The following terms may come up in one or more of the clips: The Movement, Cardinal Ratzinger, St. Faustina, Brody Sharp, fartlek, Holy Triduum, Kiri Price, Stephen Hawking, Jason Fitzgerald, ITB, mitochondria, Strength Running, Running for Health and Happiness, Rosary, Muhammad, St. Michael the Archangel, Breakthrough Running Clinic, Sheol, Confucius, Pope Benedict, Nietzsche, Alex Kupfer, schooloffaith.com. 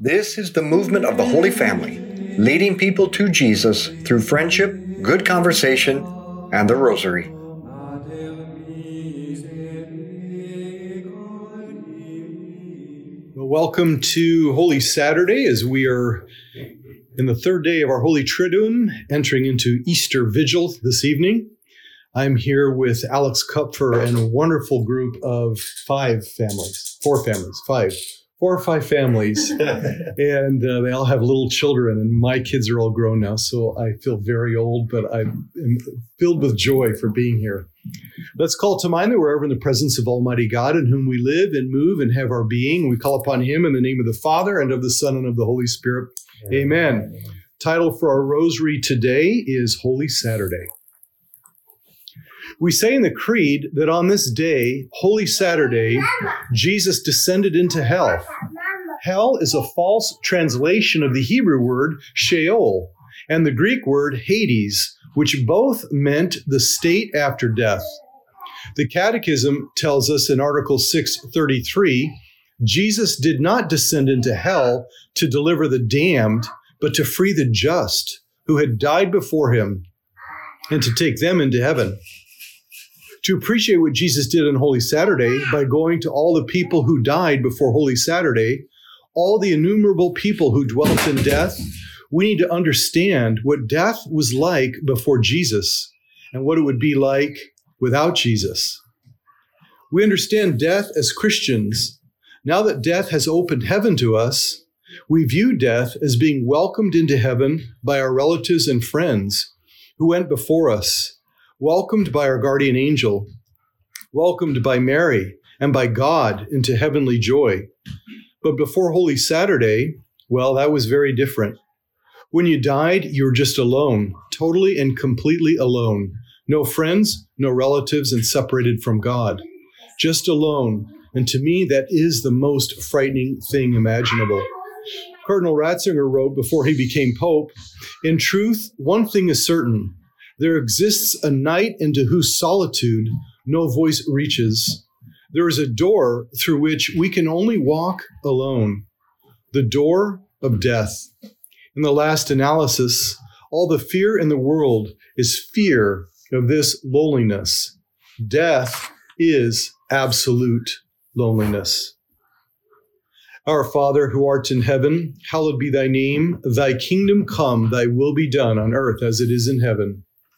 This is the movement of the Holy Family, leading people to Jesus through friendship, good conversation, and the Rosary. Welcome to Holy Saturday as we are in the third day of our Holy Triduum, entering into Easter Vigil this evening. I'm here with Alex Kupfer and a wonderful group of four or five families, and they all have little children, and my kids are all grown now, so I feel very old, but I'm filled with joy for being here. Let's call to mind that we're ever in the presence of Almighty God, in whom we live and move and have our being. We call upon Him in the name of the Father, and of the Son, and of the Holy Spirit. Amen. Amen. Title for our rosary today is Holy Saturday. We say in the Creed that on this day, Holy Saturday, Jesus descended into hell. Hell is a false translation of the Hebrew word Sheol and the Greek word Hades, which both meant the state after death. The Catechism tells us in Article 633, Jesus did not descend into hell to deliver the damned, but to free the just who had died before him and to take them into heaven. To appreciate what Jesus did on Holy Saturday by going to all the people who died before Holy Saturday, all the innumerable people who dwelt in death, we need to understand what death was like before Jesus and what it would be like without Jesus. We understand death as Christians. Now that death has opened heaven to us, we view death as being welcomed into heaven by our relatives and friends who went before us, welcomed by our guardian angel, welcomed by Mary and by God into heavenly joy. But before Holy Saturday, well, that was very different. When you died, you were just alone, totally and completely alone. No friends, no relatives, and separated from God. Just alone. And to me, that is the most frightening thing imaginable. Cardinal Ratzinger wrote before he became Pope, "In truth, one thing is certain. There exists a night into whose solitude no voice reaches. There is a door through which we can only walk alone, the door of death. In the last analysis, all the fear in the world is fear of this loneliness. Death is absolute loneliness." Our Father, who art in heaven, hallowed be thy name. Thy kingdom come, thy will be done on earth as it is in heaven.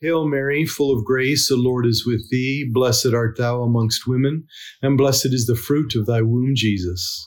Hail Mary, full of grace, the Lord is with thee. Blessed art thou amongst women, and blessed is the fruit of thy womb, Jesus.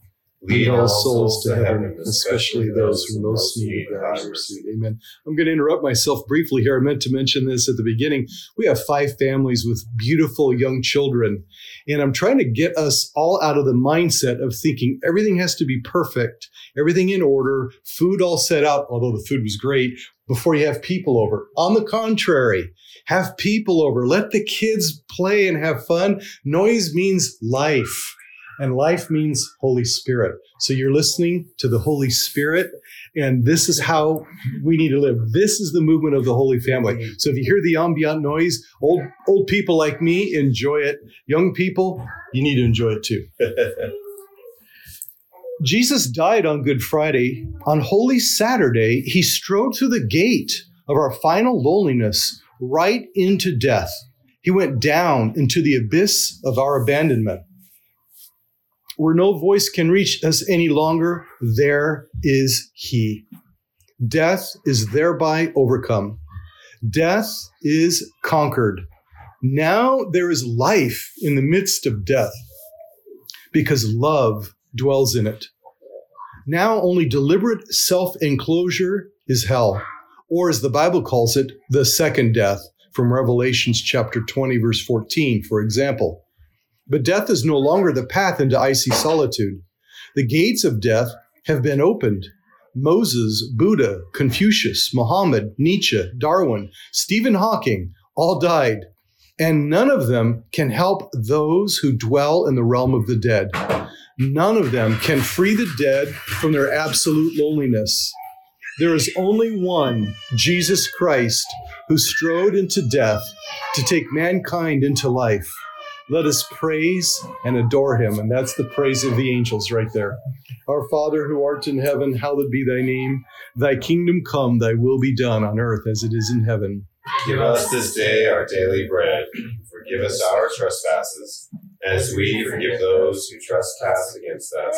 Lead all souls to heaven, especially those who most need thy mercy. Amen. I'm going to interrupt myself briefly here. I meant to mention this at the beginning. We have 5 families with beautiful young children, and I'm trying to get us all out of the mindset of thinking everything has to be perfect, everything in order, food all set out, although the food was great, before you have people over. On the contrary, have people over. Let the kids play and have fun. Noise means life. And life means Holy Spirit. So you're listening to the Holy Spirit, and this is how we need to live. This is the movement of the Holy Family. So if you hear the ambient noise, old people like me enjoy it. Young people, you need to enjoy it too. Jesus died on Good Friday. On Holy Saturday, he strode through the gate of our final loneliness right into death. He went down into the abyss of our abandonment. Where no voice can reach us any longer, there is he. Death is thereby overcome. Death is conquered. Now there is life in the midst of death, because love dwells in it. Now only deliberate self-enclosure is hell, or as the Bible calls it, the second death, from Revelations chapter 20, verse 14, for example. But death is no longer the path into icy solitude. The gates of death have been opened. Moses, Buddha, Confucius, Muhammad, Nietzsche, Darwin, Stephen Hawking, all died. And none of them can help those who dwell in the realm of the dead. None of them can free the dead from their absolute loneliness. There is only one, Jesus Christ, who strode into death to take mankind into life. Let us praise and adore him. And that's the praise of the angels right there. Our Father who art in heaven, hallowed be thy name. Thy kingdom come, thy will be done on earth as it is in heaven. Give us this day our daily bread. Forgive us our trespasses, as we forgive those who trespass against us.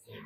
Amen.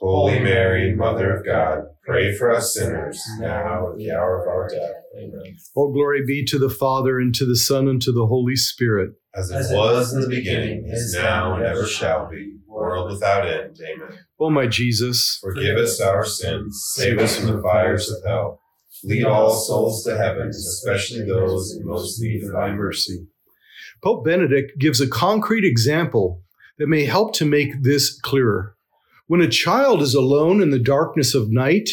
Holy Mary, Mother of God, pray for us sinners, now and at the hour of our death. Amen. All glory be to the Father, and to the Son, and to the Holy Spirit. As it was in the beginning, is now, and ever shall be, world without end. Amen. O my Jesus, forgive us our sins, save us from the fires of hell. Lead all souls to heaven, especially those in most need of thy mercy. Pope Benedict gives a concrete example that may help to make this clearer. When a child is alone in the darkness of night,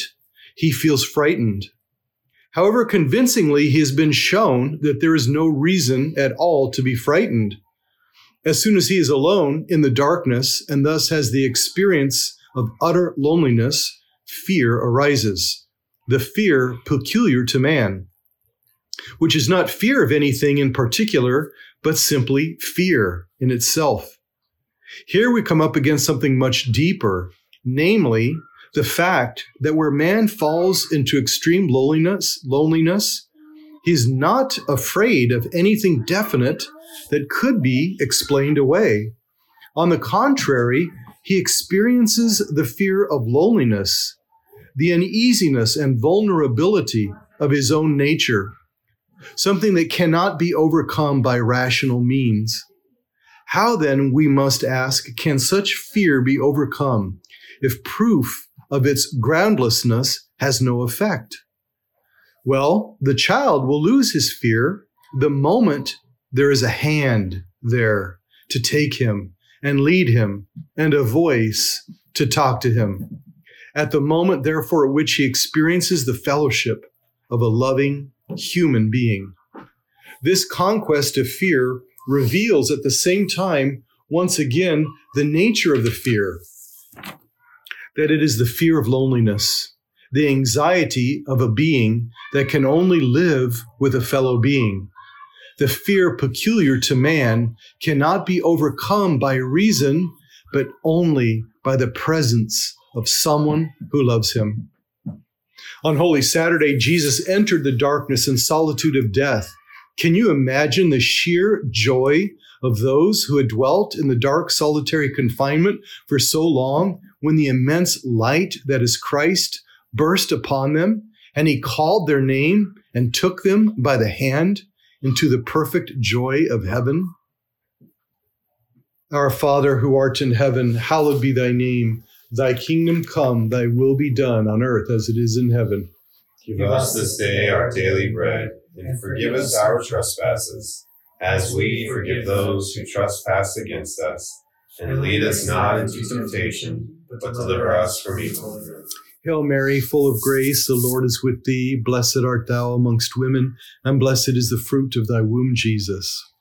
he feels frightened. However, convincingly, he has been shown that there is no reason at all to be frightened. As soon as he is alone in the darkness and thus has the experience of utter loneliness, fear arises, the fear peculiar to man, which is not fear of anything in particular, but simply fear in itself. Here we come up against something much deeper, namely, the fact that where man falls into extreme loneliness, he's not afraid of anything definite that could be explained away. On the contrary, he experiences the fear of loneliness, the uneasiness and vulnerability of his own nature, something that cannot be overcome by rational means. How then, we must ask, can such fear be overcome if proof of its groundlessness has no effect? Well, the child will lose his fear the moment there is a hand there to take him and lead him and a voice to talk to him. At the moment, therefore, at which he experiences the fellowship of a loving human being. This conquest of fear reveals at the same time, once again, the nature of the fear, that it is the fear of loneliness, the anxiety of a being that can only live with a fellow being. The fear peculiar to man cannot be overcome by reason, but only by the presence of someone who loves him. On Holy Saturday, Jesus entered the darkness and solitude of death. Can you imagine the sheer joy of those who had dwelt in the dark, solitary confinement for so long, when the immense light that is Christ burst upon them, and he called their name and took them by the hand into the perfect joy of heaven? Our Father, who art in heaven, hallowed be thy name. Thy kingdom come, thy will be done on earth as it is in heaven. Give us this day our daily bread, and forgive us our trespasses, as we forgive those who trespass against us. And lead us not into temptation, but deliver us from evil. Hail Mary, full of grace, the Lord is with thee. Blessed art thou amongst women, and blessed is the fruit of thy womb, Jesus.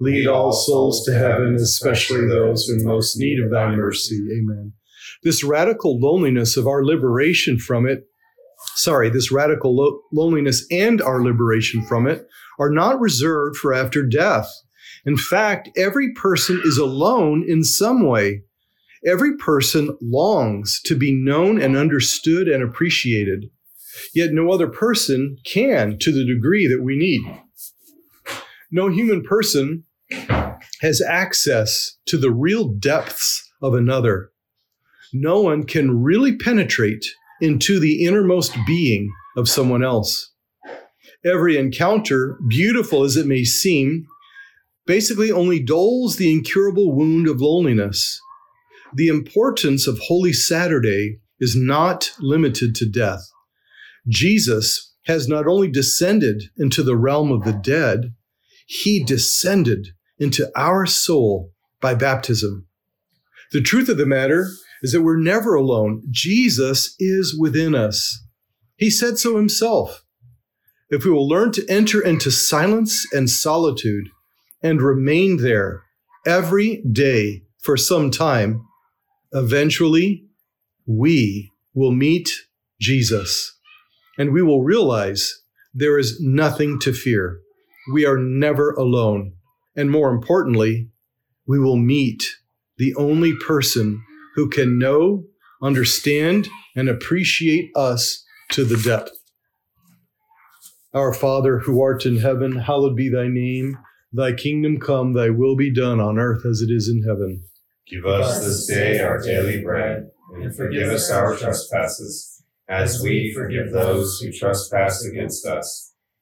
Lead all souls to heaven, especially those who are in most need of thy mercy. Amen. This radical loneliness and our liberation from it are not reserved for after death. In fact, every person is alone in some way. Every person longs to be known and understood and appreciated. Yet no other person can to the degree that we need. No human person has access to the real depths of another. No one can really penetrate into the innermost being of someone else. Every encounter, beautiful as it may seem, basically only dulls the incurable wound of loneliness. The importance of Holy Saturday is not limited to death. Jesus has not only descended into the realm of the dead, he descended into our soul by baptism. The truth of the matter is that we're never alone. Jesus is within us. He said so himself. If we will learn to enter into silence and solitude and remain there every day for some time, eventually we will meet Jesus. And we will realize there is nothing to fear. We are never alone. And more importantly, we will meet the only person who can know, understand, and appreciate us to the depth. Our Father, who art in heaven, hallowed be thy name. Thy kingdom come, thy will be done on earth as it is in heaven. Give us this day our daily bread, and forgive us our trespasses, as we forgive those who trespass against us.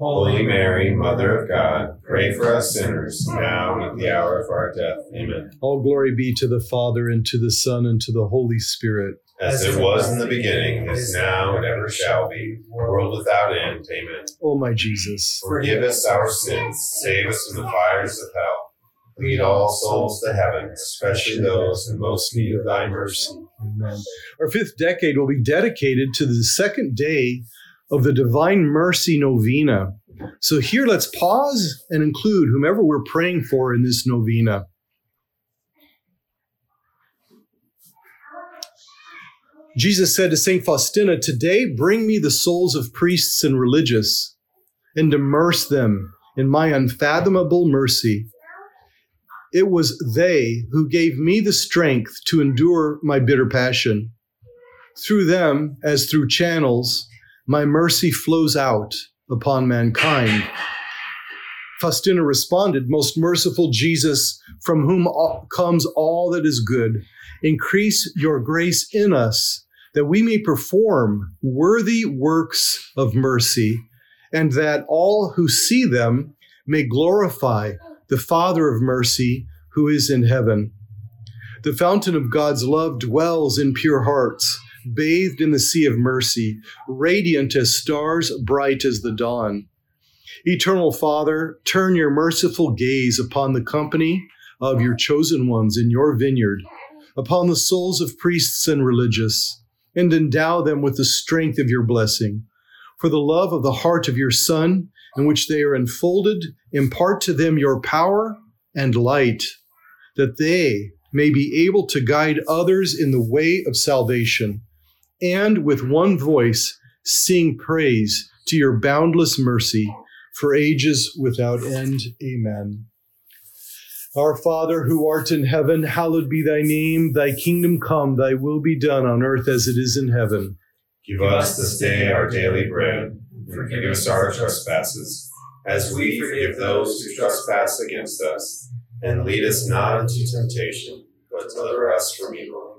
Holy Mary, Mother of God, pray for us sinners, now and at the hour of our death. Amen. All glory be to the Father, and to the Son, and to the Holy Spirit. As it was in the beginning, is now, and ever shall be, world without end. Amen. O my Jesus, forgive us our sins, save us from the fires of hell. Lead all souls to heaven, especially those in most need of thy mercy. Amen. Our fifth decade will be dedicated to the second day of the Divine Mercy Novena. So here, let's pause and include whomever we're praying for in this novena. Jesus said to St. Faustina, "Today, bring me the souls of priests and religious, and immerse them in my unfathomable mercy. It was they who gave me the strength to endure my bitter passion. Through them, as through channels, my mercy flows out upon mankind." Faustina responded, "Most merciful Jesus, from whom comes all that is good, increase your grace in us, that we may perform worthy works of mercy, and that all who see them may glorify the Father of mercy, who is in heaven. The fountain of God's love dwells in pure hearts, bathed in the sea of mercy, radiant as stars, bright as the dawn. Eternal Father, turn your merciful gaze upon the company of your chosen ones in your vineyard, upon the souls of priests and religious, and endow them with the strength of your blessing. For the love of the heart of your Son, in which they are enfolded, impart to them your power and light, that they may be able to guide others in the way of salvation, and with one voice sing praise to your boundless mercy for ages without end. Amen. Our Father, who art in heaven, hallowed be thy name. Thy kingdom come, thy will be done on earth as it is in heaven. Give us this day our daily bread, and forgive us our trespasses, as we forgive those who trespass against us. And lead us not into temptation, but deliver us from evil.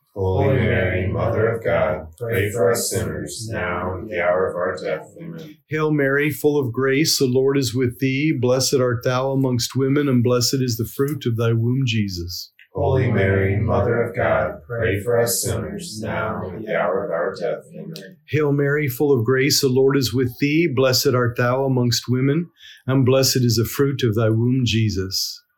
Holy Mary, Mother of God, pray for us sinners, now and at the hour of our death. Amen. Hail Mary, full of grace, the Lord is with thee. Blessed art thou amongst women, and blessed is the fruit of thy womb, Jesus. Holy Mary, Mother of God, pray for us sinners, now and at the hour of our death. Amen. Hail Mary, full of grace, the Lord is with thee. Blessed art thou amongst women, and blessed is the fruit of thy womb, Jesus.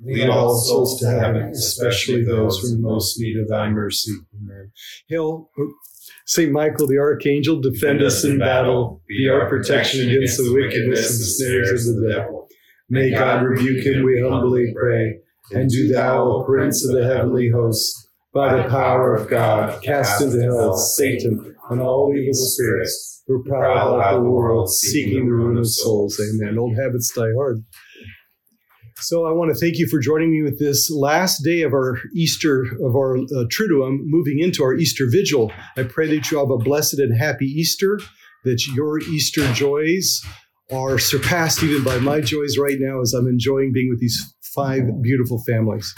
Lead all souls to heaven, especially those who most need of thy mercy. Amen. Hail, St. Michael the Archangel, defend us in battle. Be our protection against the wickedness and snares of the devil. May God rebuke him, we humbly pray. And do thou, O Prince of the heavenly host, by the power of God, cast into hell Satan and all evil spirits who prowl about the world, seeking the ruin of souls. Amen. Old habits die hard. So I want to thank you for joining me with this last day of our Easter, of our Triduum, moving into our Easter Vigil. I pray that you have a blessed and happy Easter, that your Easter joys are surpassed even by my joys right now as I'm enjoying being with these five beautiful families.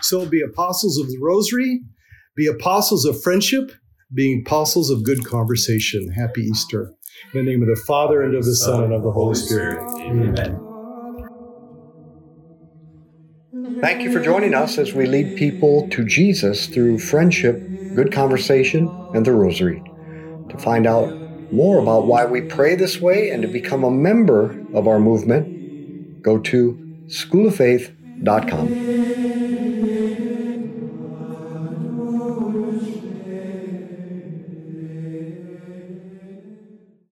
So be apostles of the Rosary, be apostles of friendship, be apostles of good conversation. Happy Easter. In the name of the Father, and of the Son, and of the Holy Spirit. Amen. Thank you for joining us as we lead people to Jesus through friendship, good conversation, and the Rosary. To find out more about why we pray this way and to become a member of our movement, go to schooloffaith.com.